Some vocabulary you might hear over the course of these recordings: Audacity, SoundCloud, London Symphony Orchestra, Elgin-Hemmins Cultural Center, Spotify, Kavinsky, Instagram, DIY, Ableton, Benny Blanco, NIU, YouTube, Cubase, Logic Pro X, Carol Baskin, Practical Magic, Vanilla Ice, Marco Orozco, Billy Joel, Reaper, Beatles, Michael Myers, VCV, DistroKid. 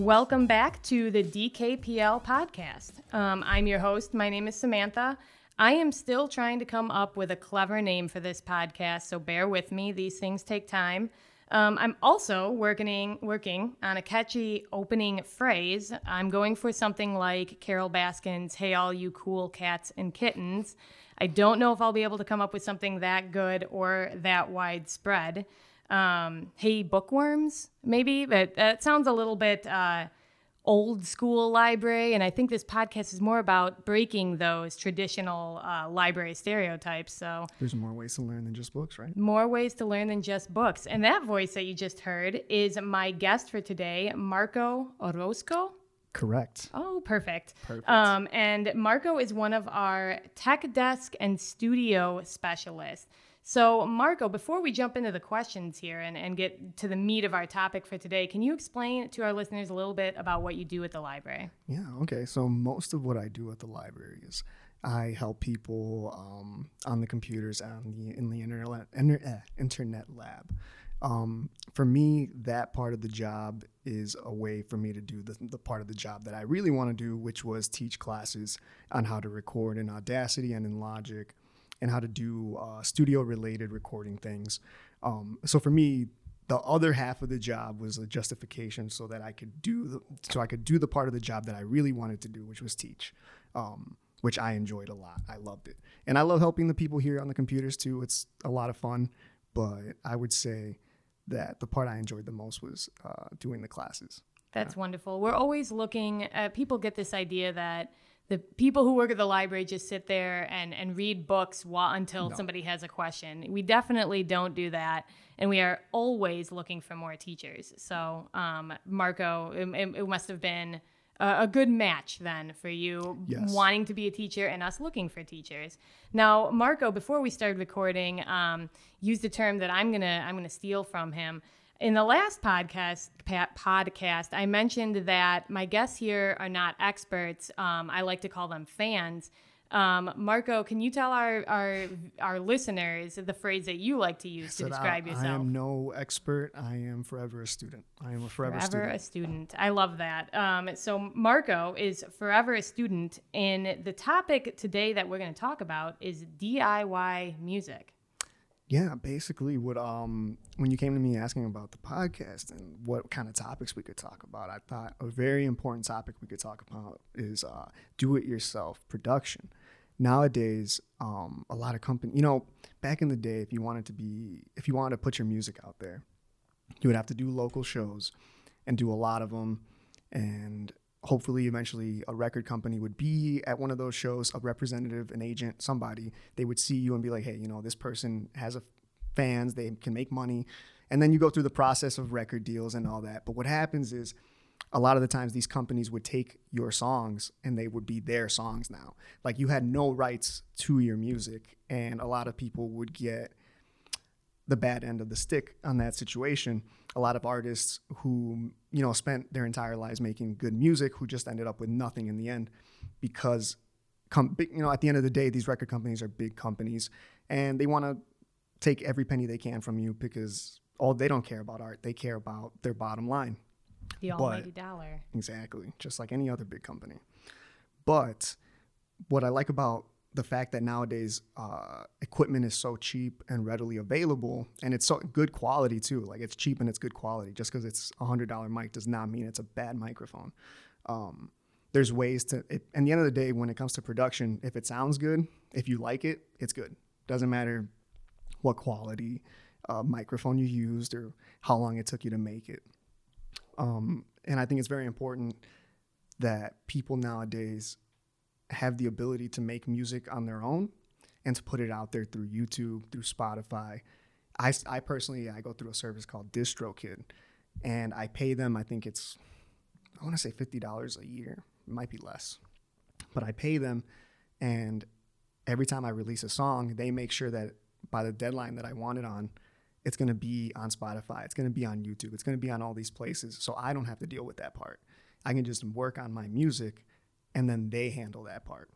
Welcome back to the DKPL podcast. I'm your host. My name is Samantha. I am still trying to come up with a clever name for this podcast, so bear with me. These things take time. I'm also working on a catchy opening phrase. I'm going for something like Carol Baskin's, "Hey, all you cool cats and kittens." I don't know if I'll be able to come up with something that good or that widespread. Hey, bookworms, maybe, but that sounds a little bit old school library, and I think this podcast is more about breaking those traditional library stereotypes. So there's more ways to learn than just books, right? More ways to learn than just books. And that voice that you just heard is my guest for today, Marco Orozco. Correct. Oh, perfect. And Marco is one of our tech desk and studio specialists. So, Marco, before we jump into the questions here and get to the meat of our topic for today, can you explain to our listeners a little bit about what you do at the library? Yeah, okay. So most of what I do at the library is I help people on the computers, in the internet lab. For me, that part of the job is a way for me to do the part of the job that I really want to do, which was teach classes on how to record in Audacity and in Logic, and how to do studio-related recording things. So for me, the other half of the job was a justification so that I could do the part of the job that I really wanted to do, which was teach, which I enjoyed a lot. I loved it, and I love helping the people here on the computers too. It's a lot of fun, but I would say that the part I enjoyed the most was doing the classes. That's wonderful. We're always looking at people get this idea that the people who work at the library just sit there and read books until somebody has a question. We definitely don't do that, and we are always looking for more teachers. So, Marco, it must have been a good match then for you wanting to be a teacher and us looking for teachers. Now, Marco, before we started recording, used a term that I'm gonna steal from him. In the last podcast, I mentioned that my guests here are not experts. I like to call them fans. Marco, can you tell our listeners the phrase that you like to use to describe yourself? I am no expert. I am forever a student. I am a forever student. I love that. So Marco is forever a student, and the topic today that we're going to talk about is DIY music. Yeah, basically what when you came to me asking about the podcast and what kind of topics we could talk about, I thought a very important topic we could talk about is do-it-yourself production. Nowadays, a lot of companies, back in the day, if you wanted to put your music out there, you would have to do local shows and do a lot of them, and hopefully eventually a record company would be at one of those shows, a representative, an agent, somebody. They would see you and be like, hey, this person has fans, they can make money. And then you go through the process of record deals and all that. But what happens is a lot of the times these companies would take your songs and they would be their songs now. Like, you had no rights to your music, and a lot of people would get the bad end of the stick on that situation. A lot of artists who, spent their entire lives making good music, who just ended up with nothing in the end because, at the end of the day, these record companies are big companies, and they want to take every penny they can from you because they don't care about art. They care about their bottom line. The almighty dollar. Exactly. Just like any other big company. But what I like about the fact that nowadays equipment is so cheap and readily available, and it's so good quality too. Like, it's cheap and it's good quality. Just because it's $100 mic does not mean it's a bad microphone. There's ways to, at the end of the day, when it comes to production, if it sounds good, if you like it, it's good. Doesn't matter what quality microphone you used or how long it took you to make it. And I think it's very important that people nowadays have the ability to make music on their own and to put it out there through YouTube, through Spotify. I personally, I go through a service called DistroKid, and I pay them, I think it's, I want to say $50 a year. It might be less. But I pay them, and every time I release a song, they make sure that by the deadline that I want it on, it's going to be on Spotify, it's going to be on YouTube, it's going to be on all these places. So I don't have to deal with that part. I can just work on my music, and then they handle that part.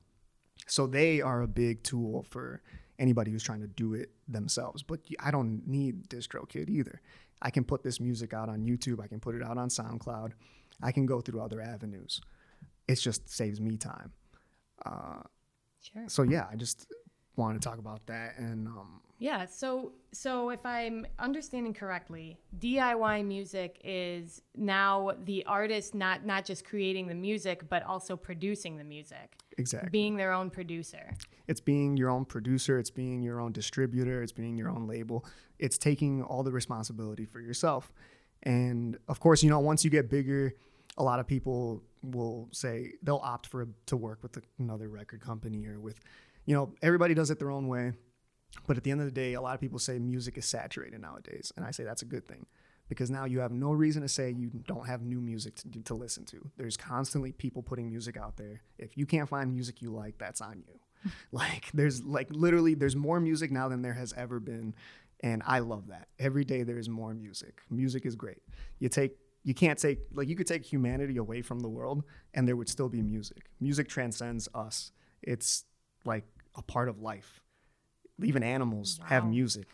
So they are a big tool for anybody who's trying to do it themselves. But I don't need DistroKid either. I can put this music out on YouTube. I can put it out on SoundCloud. I can go through other avenues. It just saves me time. Sure. So yeah, I just wanted to talk about that. And yeah, so if I'm understanding correctly, DIY music is now the artist not just creating the music, but also producing the music. Exactly. Being their own producer. It's being your own producer. It's being your own distributor. It's being your own label. It's taking all the responsibility for yourself. And of course, you know, once you get bigger, a lot of people will say they'll opt to work with another record company or with, you know, everybody does it their own way. But at the end of the day, a lot of people say music is saturated nowadays. And I say that's a good thing, because now you have no reason to say you don't have new music to listen to. There's constantly people putting music out there. If you can't find music you like, that's on you. Like, there's like literally there's more music now than there has ever been. And I love that. Every day there is more music. Music is great. You could take humanity away from the world and there would still be music. Music transcends us. It's like a part of life. Even animals have music.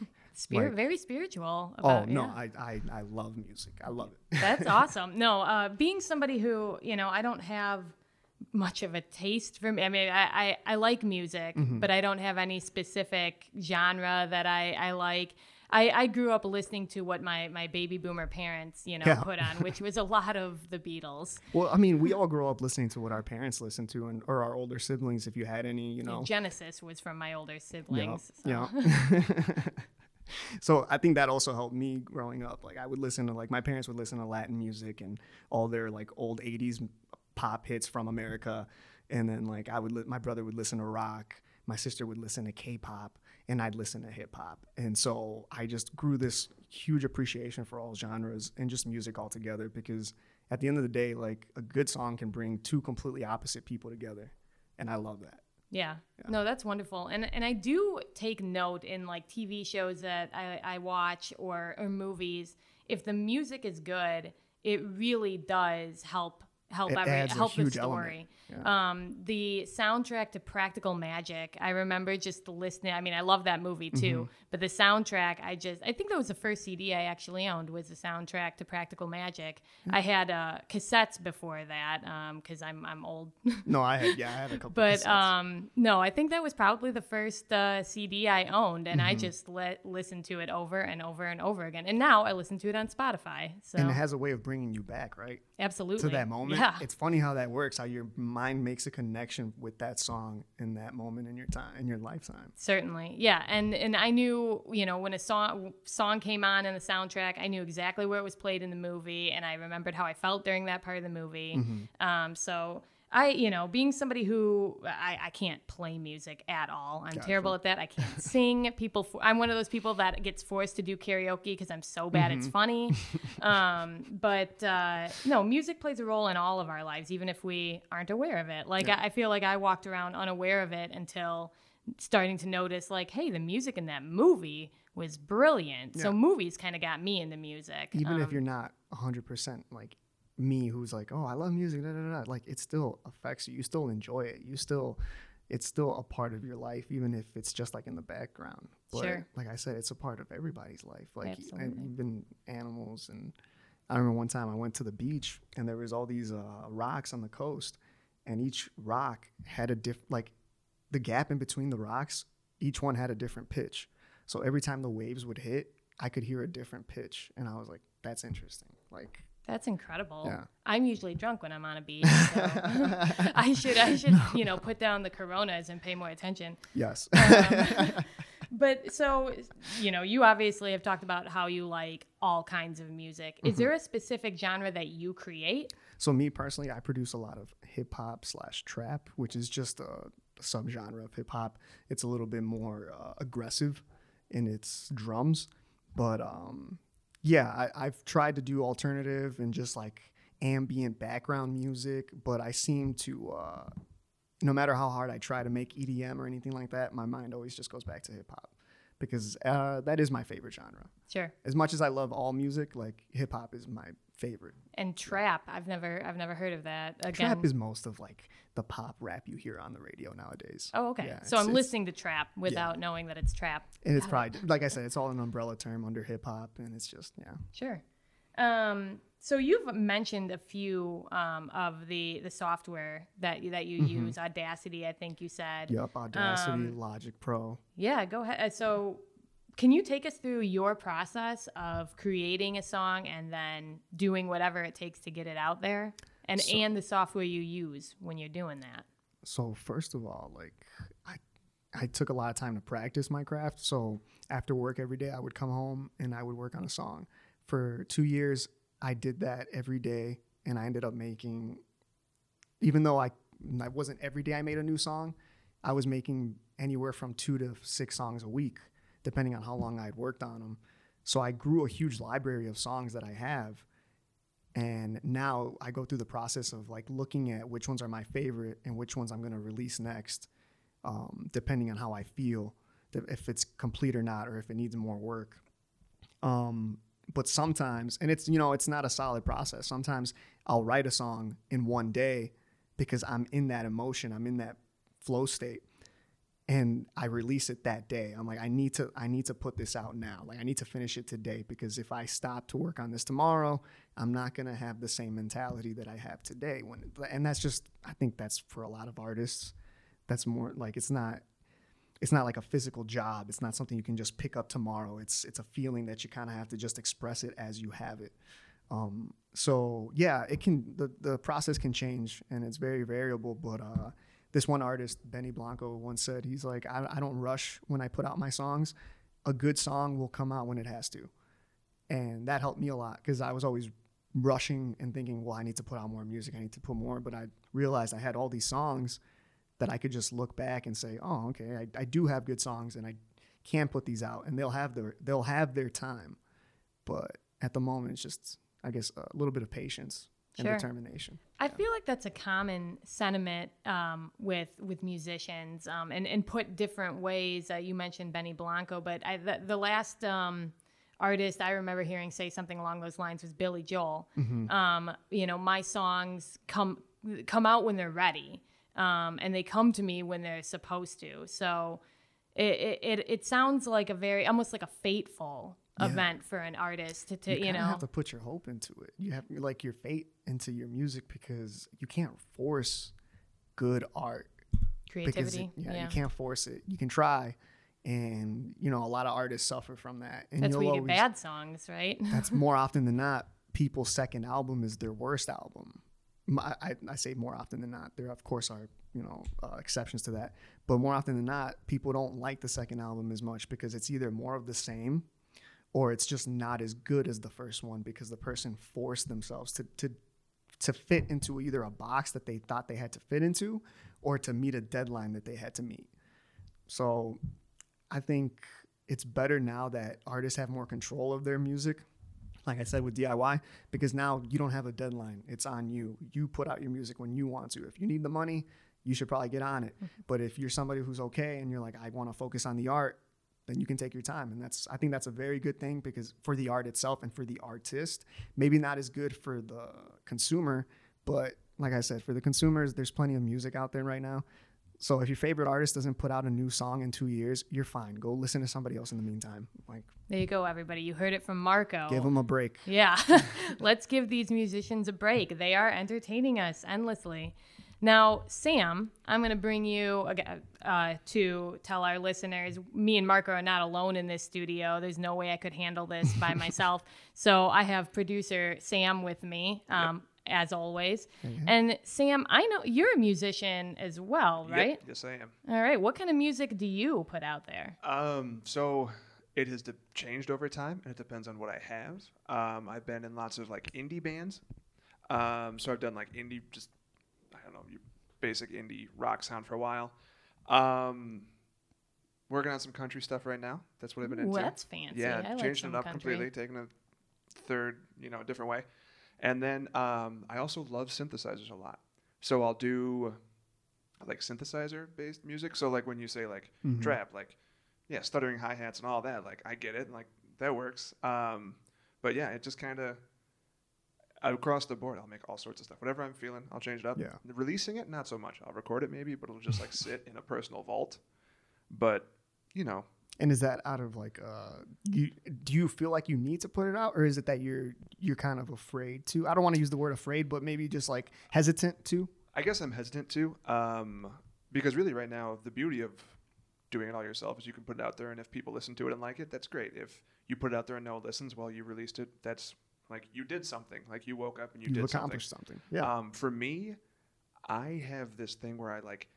Very spiritual. I love music. I love it. That's awesome. No, being somebody who, you know, I don't have much of a taste for me. I mean, I like music, mm-hmm. but I don't have any specific genre that I like. I grew up listening to what my baby boomer parents, you know, put on, which was a lot of the Beatles. Well, I mean, we all grow up listening to what our parents listened to, or our older siblings, if you had any, you know. Genesis was from my older siblings. Yeah. So. Yeah. So I think that also helped me growing up. Like, I would listen to, like, my parents would listen to Latin music and all their, like, old 80s pop hits from America. And then, like, my brother would listen to rock. My sister would listen to K-pop. And I'd listen to hip hop. And so I just grew this huge appreciation for all genres and just music altogether, because at the end of the day, like, a good song can bring two completely opposite people together. And I love that. Yeah. No, that's wonderful. And I do take note in, like, TV shows that I watch or movies. If the music is good, it really does help the story. Yeah. The soundtrack to Practical Magic, I remember just listening. I mean, I love that movie too, mm-hmm. but the soundtrack, I think that was the first CD I actually owned, was the soundtrack to Practical Magic. Mm-hmm. I had cassettes before that, because I'm old. No, I had a couple. But no, I think that was probably the first CD I owned, and mm-hmm. I just listened to it over and over and over again. And now I listen to it on Spotify. So. And it has a way of bringing you back, right? Absolutely. To that moment. Yeah. It's funny how that works, how your mind makes a connection with that song in that moment in your time, in your lifetime. Certainly. Yeah. And I knew, you know, when a song came on in the soundtrack, I knew exactly where it was played in the movie. And I remembered how I felt during that part of the movie. Mm-hmm. So I, you know, being somebody who I can't play music at all. I'm terrible at that. I can't sing. I'm one of those people that gets forced to do karaoke because I'm so bad. Mm-hmm. It's funny. No, music plays a role in all of our lives, even if we aren't aware of it. Like, I feel like I walked around unaware of it until starting to notice, like, hey, the music in that movie was brilliant. Yeah. So movies kind of got me into music. Even if you're not 100% like me, who's like, oh, I love music, da, da, da. Like, it still affects you. You still enjoy it. It's still a part of your life, even if it's just like in the background. But sure. Like I said, it's a part of everybody's life. Like, even animals. And I remember one time I went to the beach and there was all these rocks on the coast, and each rock had a the gap in between the rocks, each one had a different pitch. So every time the waves would hit, I could hear a different pitch. And I was like, that's interesting. Like, that's incredible. Yeah. I'm usually drunk when I'm on a beach. So I should, you know, put down the Coronas and pay more attention. Yes. But so, you know, you obviously have talked about how you like all kinds of music. Mm-hmm. Is there a specific genre that you create? So me personally, I produce a lot of hip hop / trap, which is just a subgenre of hip hop. It's a little bit more aggressive in its drums, but, yeah, I've tried to do alternative and just like ambient background music, but I seem to, no matter how hard I try to make EDM or anything like that, my mind always just goes back to hip hop, because that is my favorite genre. Sure. As much as I love all music, like, hip hop is my favorite. And trap, I've never heard of that. Again. Trap is most of like the pop rap you hear on the radio nowadays. Oh, okay. Yeah, so I'm listening to trap without knowing that it's trap. And it's probably, like I said, it's all an umbrella term under hip hop, and it's just, yeah. Sure. So you've mentioned a few of the software that you mm-hmm. use. Audacity, I think you said. Yep, Audacity, Logic Pro. Yeah, go ahead. So can you take us through your process of creating a song and then doing whatever it takes to get it out there, and the software you use when you're doing that? So first of all, like I took a lot of time to practice my craft. So after work every day, I would come home and I would work on a song. For 2 years, I did that every day, and I ended up making, even though I wasn't every day I made a new song, I was making anywhere from 2 to 6 songs a week, depending on how long I had worked on them. So I grew a huge library of songs that I have, and now I go through the process of like looking at which ones are my favorite and which ones I'm going to release next, depending on how I feel, if it's complete or not, or if it needs more work. But sometimes, and it's, you know, it's not a solid process. Sometimes I'll write a song in one day because I'm in that emotion, I'm in that flow state, and I release it that day. I'm like, I need to put this out now. Like, I need to finish it today, because if I stop to work on this tomorrow, I'm not going to have the same mentality that I have today. And that's just, I think that's for a lot of artists. That's more like, it's not like a physical job. It's not something you can just pick up tomorrow. It's a feeling that you kind of have to just express it as you have it. So yeah, it can, the process can change, and it's very variable. But this one artist, Benny Blanco, once said, he's like, I don't rush when I put out my songs. A good song will come out when it has to. And that helped me a lot, because I was always rushing and thinking, well, I need to put out more music. I need to put more. But I realized I had all these songs that I could just look back and say, oh, okay, I do have good songs, and I can put these out, and they'll have their time. But at the moment, it's just, I guess, a little bit of patience and determination. I feel like that's a common sentiment with musicians, and put different ways. You mentioned Benny Blanco, but the last artist I remember hearing say something along those lines was Billy Joel. Mm-hmm. You know, my songs come out when they're ready. And they come to me when they're supposed to. So it sounds like a very, almost like a fateful event for an artist to you know, have to put your hope into it. You have like your fate into your music, because you can't force good art. Creativity. You can't force it. You can try. And, you know, a lot of artists suffer from that. And that's where you get bad songs, right? That's more often than not. People's second album is their worst album. I say more often than not. There, of course, are, you know, exceptions to that. But more often than not, people don't like the second album as much, because it's either more of the same, or it's just not as good as the first one, because the person forced themselves to fit into either a box that they thought they had to fit into, or to meet a deadline that they had to meet. So I think it's better now that artists have more control of their music, like I said, with DIY, because now you don't have a deadline. It's on you. You put out your music when you want to. If you need the money, you should probably get on it. But if you're somebody who's okay and you're like, I want to focus on the art, then you can take your time. And that's, I think that's a very good thing, because for the art itself and for the artist, maybe not as good for the consumer, but like I said, for the consumers, there's plenty of music out there right now. So if your favorite artist doesn't put out a new song in 2 years, you're fine. Go listen to somebody else in the meantime. Like, there you go, everybody. You heard it from Marco. Give them a break. Yeah. Let's give these musicians a break. They are entertaining us endlessly. Now, Sam, I'm going to bring you again, to tell our listeners, me and Marco are not alone in this studio. There's no way I could handle this by myself. So I have producer Sam with me. Yep. As always. Mm-hmm. And Sam, I know you're a musician as well, right? Yep, yes, I am. All right. What kind of music do you put out there? So it has changed over time, and it depends on what I have. I've been in lots of like indie bands. So I've done like indie, just, I don't know, basic indie rock sound for a while. Working on some country stuff right now. That's what I've been into. Well, that's fancy. Yeah, I changed it up completely, taking a third, you know, a different way. And then I also love synthesizers a lot. So I'll do like synthesizer-based music. So like when you say like mm-hmm. trap, like, yeah, stuttering hi-hats and all that, like I get it. And, like, that works. But yeah, it just kind of across the board, I'll make all sorts of stuff. Whatever I'm feeling, I'll change it up. Yeah. Releasing it, not so much. I'll record it maybe, but it'll just like sit in a personal vault. But, you know. And is that out of like, do you feel like you need to put it out, or is it that you're kind of afraid to? I don't want to use the word afraid, but maybe just like hesitant to. I guess I'm hesitant to, because really right now the beauty of doing it all yourself is you can put it out there, and if people listen to it and like it, that's great. If you put it out there and no one listens while you released it, that's like you did something. Like you woke up and you did something. You accomplished something. Yeah. For me, I have this thing where I like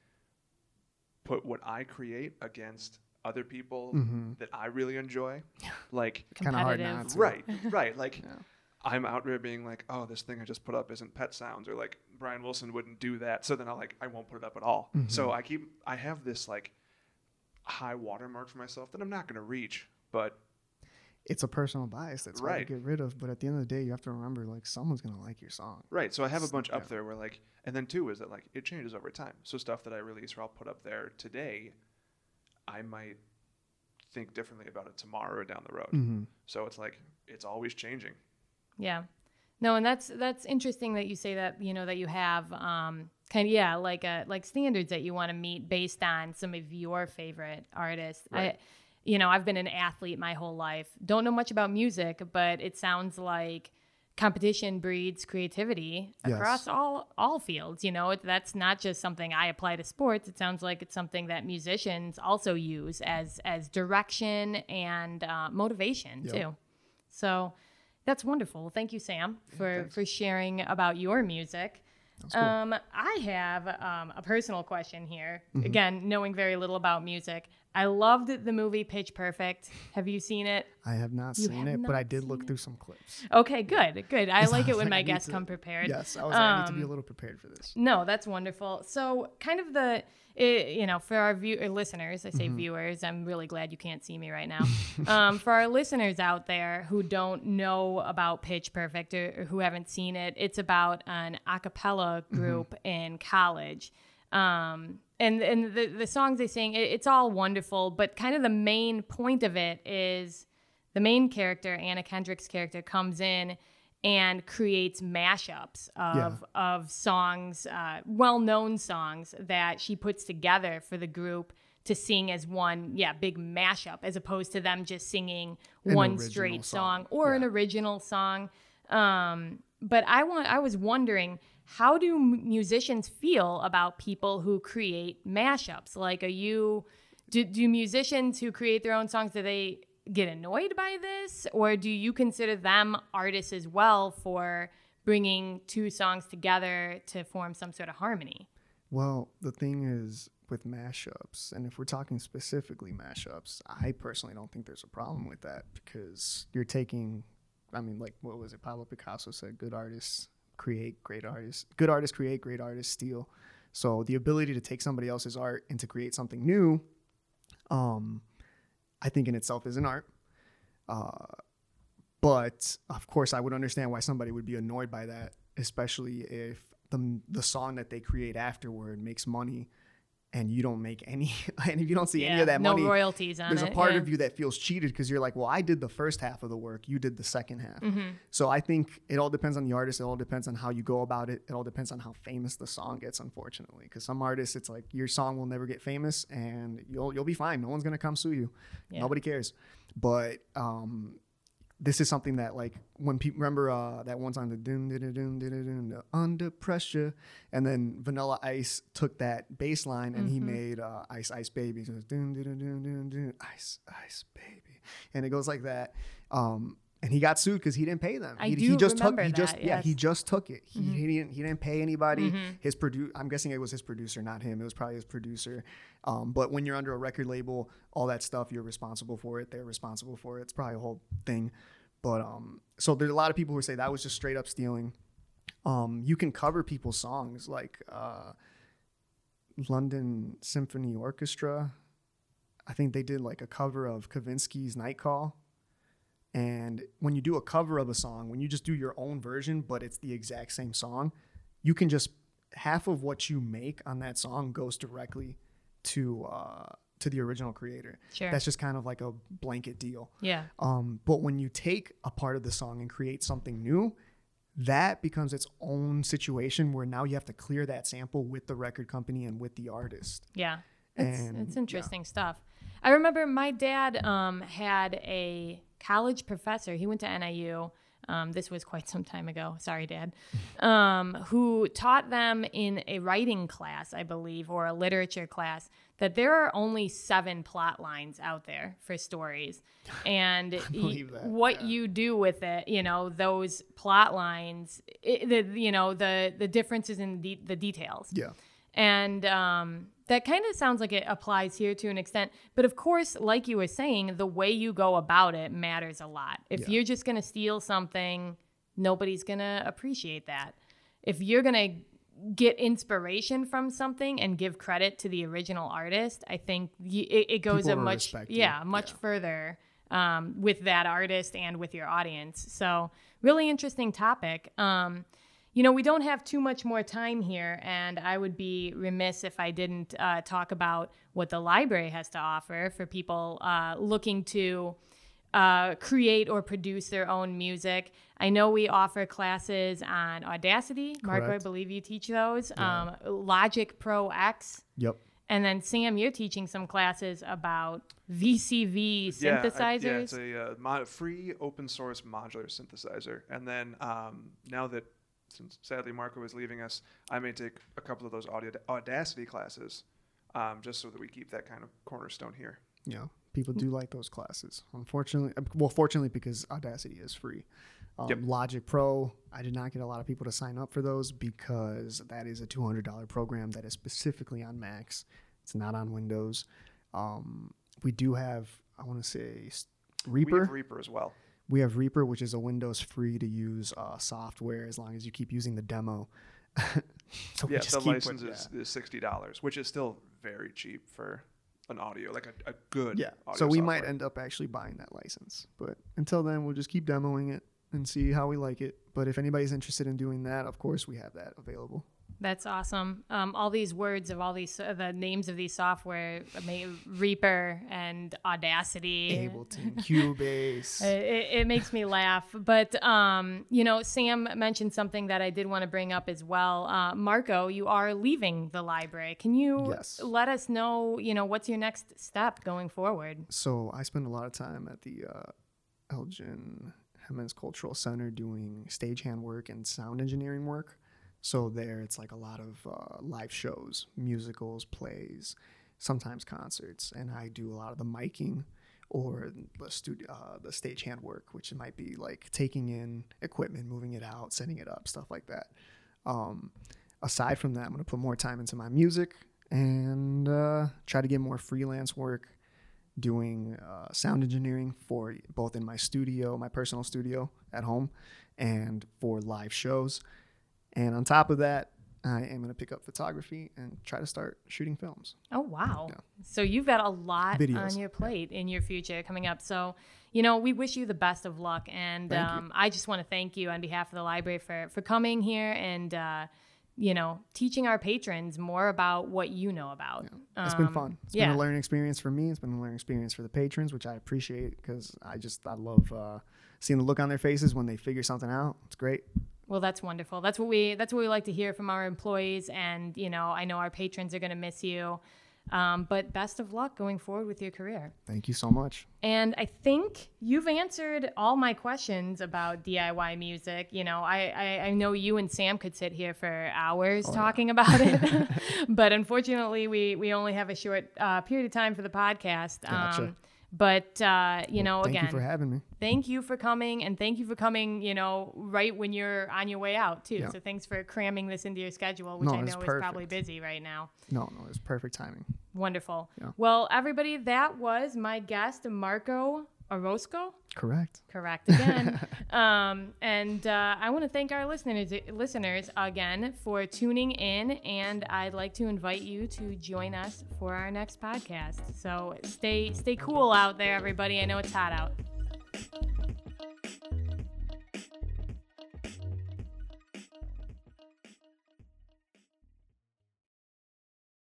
put what I create against other people that I really enjoy, like kind of hard not to. Right. Like I'm out there being like, oh, this thing I just put up isn't Pet Sounds, or like Brian Wilson wouldn't do that. So then I won't put it up at all. Mm-hmm. So I have this like high watermark for myself that I'm not going to reach, but it's a personal bias that's hard to get rid of. But at the end of the day, you have to remember like someone's going to like your song. Right. So I have a bunch up there where like, and then too is that like it changes over time. So stuff that I release or I'll put up there today, I might think differently about it tomorrow or down the road. Mm-hmm. So it's like, it's always changing. Yeah. No, and that's interesting that you say that, you know, that you have like standards that you want to meet based on some of your favorite artists. Right. I've been an athlete my whole life. Don't know much about music, but it sounds like competition breeds creativity across all fields. You know, that's not just something I apply to sports. It sounds like it's something that musicians also use as direction and motivation too. So that's wonderful. Thank you, Sam, for sharing about your music. Cool. I have a personal question here. Mm-hmm. Again, knowing very little about music. I loved the movie Pitch Perfect. Have you seen it? I have not seen it, but I did look through some clips. Okay, good. I like it when my guests come prepared. Yes, I was like, I need to be a little prepared for this. No, that's wonderful. So kind of for our listeners, I say viewers, I'm really glad you can't see me right now. For our listeners out there who don't know about Pitch Perfect or who haven't seen it, it's about an a cappella group in college. And the songs they sing, it's all wonderful, but kind of the main point of it is the main character, Anna Kendrick's character, comes in and creates mashups of songs, well-known songs that she puts together for the group to sing as one big mashup, as opposed to them just singing one straight song or an original song. But I was wondering, how do musicians feel about people who create mashups? Like, do musicians who create their own songs, do they get annoyed by this? Or do you consider them artists as well for bringing two songs together to form some sort of harmony? Well, the thing is with mashups, and if we're talking specifically mashups, I personally don't think there's a problem with that, because you're taking, I mean, like, what was it? Pablo Picasso said, good artists create great artists. Good artists create, great artists steal. So the ability to take somebody else's art and to create something new, I think in itself is an art. But of course, I would understand why somebody would be annoyed by that, especially if the song that they create afterward makes money, and you don't make any, and if you don't see any of that money, no royalties on it. There's a part of you that feels cheated, because you're like, well, I did the first half of the work, you did the second half. Mm-hmm. So I think it all depends on the artist. It all depends on how you go about it. It all depends on how famous the song gets, unfortunately, because some artists, it's like your song will never get famous and you'll be fine. No one's going to come sue you. Yeah. Nobody cares. But this is something that, like, when people remember that one time, the Under Pressure, and then Vanilla Ice took that bass line and he made Ice Ice Baby, Ice Ice Baby, and it goes like that. And he got sued because he didn't pay them. He just took it. He didn't pay anybody. Mm-hmm. I'm guessing it was his producer, not him. It was probably his producer. But when you're under a record label, all that stuff, you're responsible for it. They're responsible for it. It's probably a whole thing. But so there's a lot of people who say that was just straight up stealing. You can cover people's songs, like London Symphony Orchestra. I think they did like a cover of Kavinsky's Night Call. And when you do a cover of a song, when you just do your own version, but it's the exact same song, you can just, half of what you make on that song goes directly to the original creator. Sure. That's just kind of like a blanket deal. Yeah. But when you take a part of the song and create something new, that becomes its own situation where now you have to clear that sample with the record company and with the artist. Yeah. It's interesting stuff. I remember my dad had a college professor. He went to NIU. This was quite some time ago. Sorry, Dad. Who taught them in a writing class, I believe, or a literature class, that there are only 7 plot lines out there for stories. And what you do with it, you know, those plot lines, the differences in the details. Yeah. And that kind of sounds like it applies here to an extent. But of course, like you were saying, the way you go about it matters a lot. If you're just going to steal something, nobody's going to appreciate that. If you're going to get inspiration from something and give credit to the original artist, I think it goes much further with that artist and with your audience. So really interesting topic. You know, we don't have too much more time here, and I would be remiss if I didn't talk about what the library has to offer for people looking to create or produce their own music. I know we offer classes on Audacity. Correct. Marco, I believe you teach those. Yeah. Logic Pro X. Yep. And then, Sam, you're teaching some classes about VCV synthesizers. Yeah, it's a free open source modular synthesizer. And then now that, since sadly Marco is leaving us, I may take a couple of those Audacity classes just so that we keep that kind of cornerstone here. Yeah, people do like those classes. Fortunately, because Audacity is free. Logic Pro, I did not get a lot of people to sign up for those because that is a $200 program that is specifically on Macs. It's not on Windows. We do have, I want to say, Reaper. We have Reaper as well. We have Reaper, which is a Windows free-to-use software as long as you keep using the demo. The license is $60, which is still very cheap for an audio, like a good audio so we software. Might end up actually buying that license. But until then, we'll just keep demoing it and see how we like it. But if anybody's interested in doing that, of course, we have that available. That's awesome. All these words of all these, the names of these software, Reaper and Audacity. Ableton, Cubase. It makes me laugh. But, you know, Sam mentioned something that I did want to bring up as well. Marco, you are leaving the library. Can you let us know, you know, what's your next step going forward? So I spend a lot of time at the Elgin-Hemmins Cultural Center doing stagehand work and sound engineering work. So there, it's like a lot of live shows, musicals, plays, sometimes concerts, and I do a lot of the miking or the stagehand work, which it might be like taking in equipment, moving it out, setting it up, stuff like that. Aside from that, I'm gonna put more time into my music and try to get more freelance work, doing sound engineering for both in my studio, my personal studio at home, and for live shows. And on top of that, I am going to pick up photography and try to start shooting films. Oh, wow. Yeah. So you've got a lot on your plate in your future coming up. So, you know, we wish you the best of luck. And I just want to thank you on behalf of the library for coming here and, you know, teaching our patrons more about what you know about. Yeah. It's been fun. It's been a learning experience for me. It's been a learning experience for the patrons, which I appreciate because I love seeing the look on their faces when they figure something out. It's great. Well, that's wonderful. That's what we like to hear from our employees. And, you know, I know our patrons are going to miss you. But best of luck going forward with your career. Thank you so much. And I think you've answered all my questions about DIY music. You know, I know you and Sam could sit here for hours talking about it. But unfortunately, we only have a short period of time for the podcast. Gotcha. But, you know, again, thank you for having me. Thank you for coming. And thank you for coming, you know, right when you're on your way out, too. Yeah. So thanks for cramming this into your schedule, which I know is probably busy right now. No, it's perfect timing. Wonderful. Yeah. Well, everybody, that was my guest, Marco Orozco. Correct again. And I want to thank our listeners again for tuning in, and I'd like to invite you to join us for our next podcast. So stay cool out there, everybody. I know it's hot out.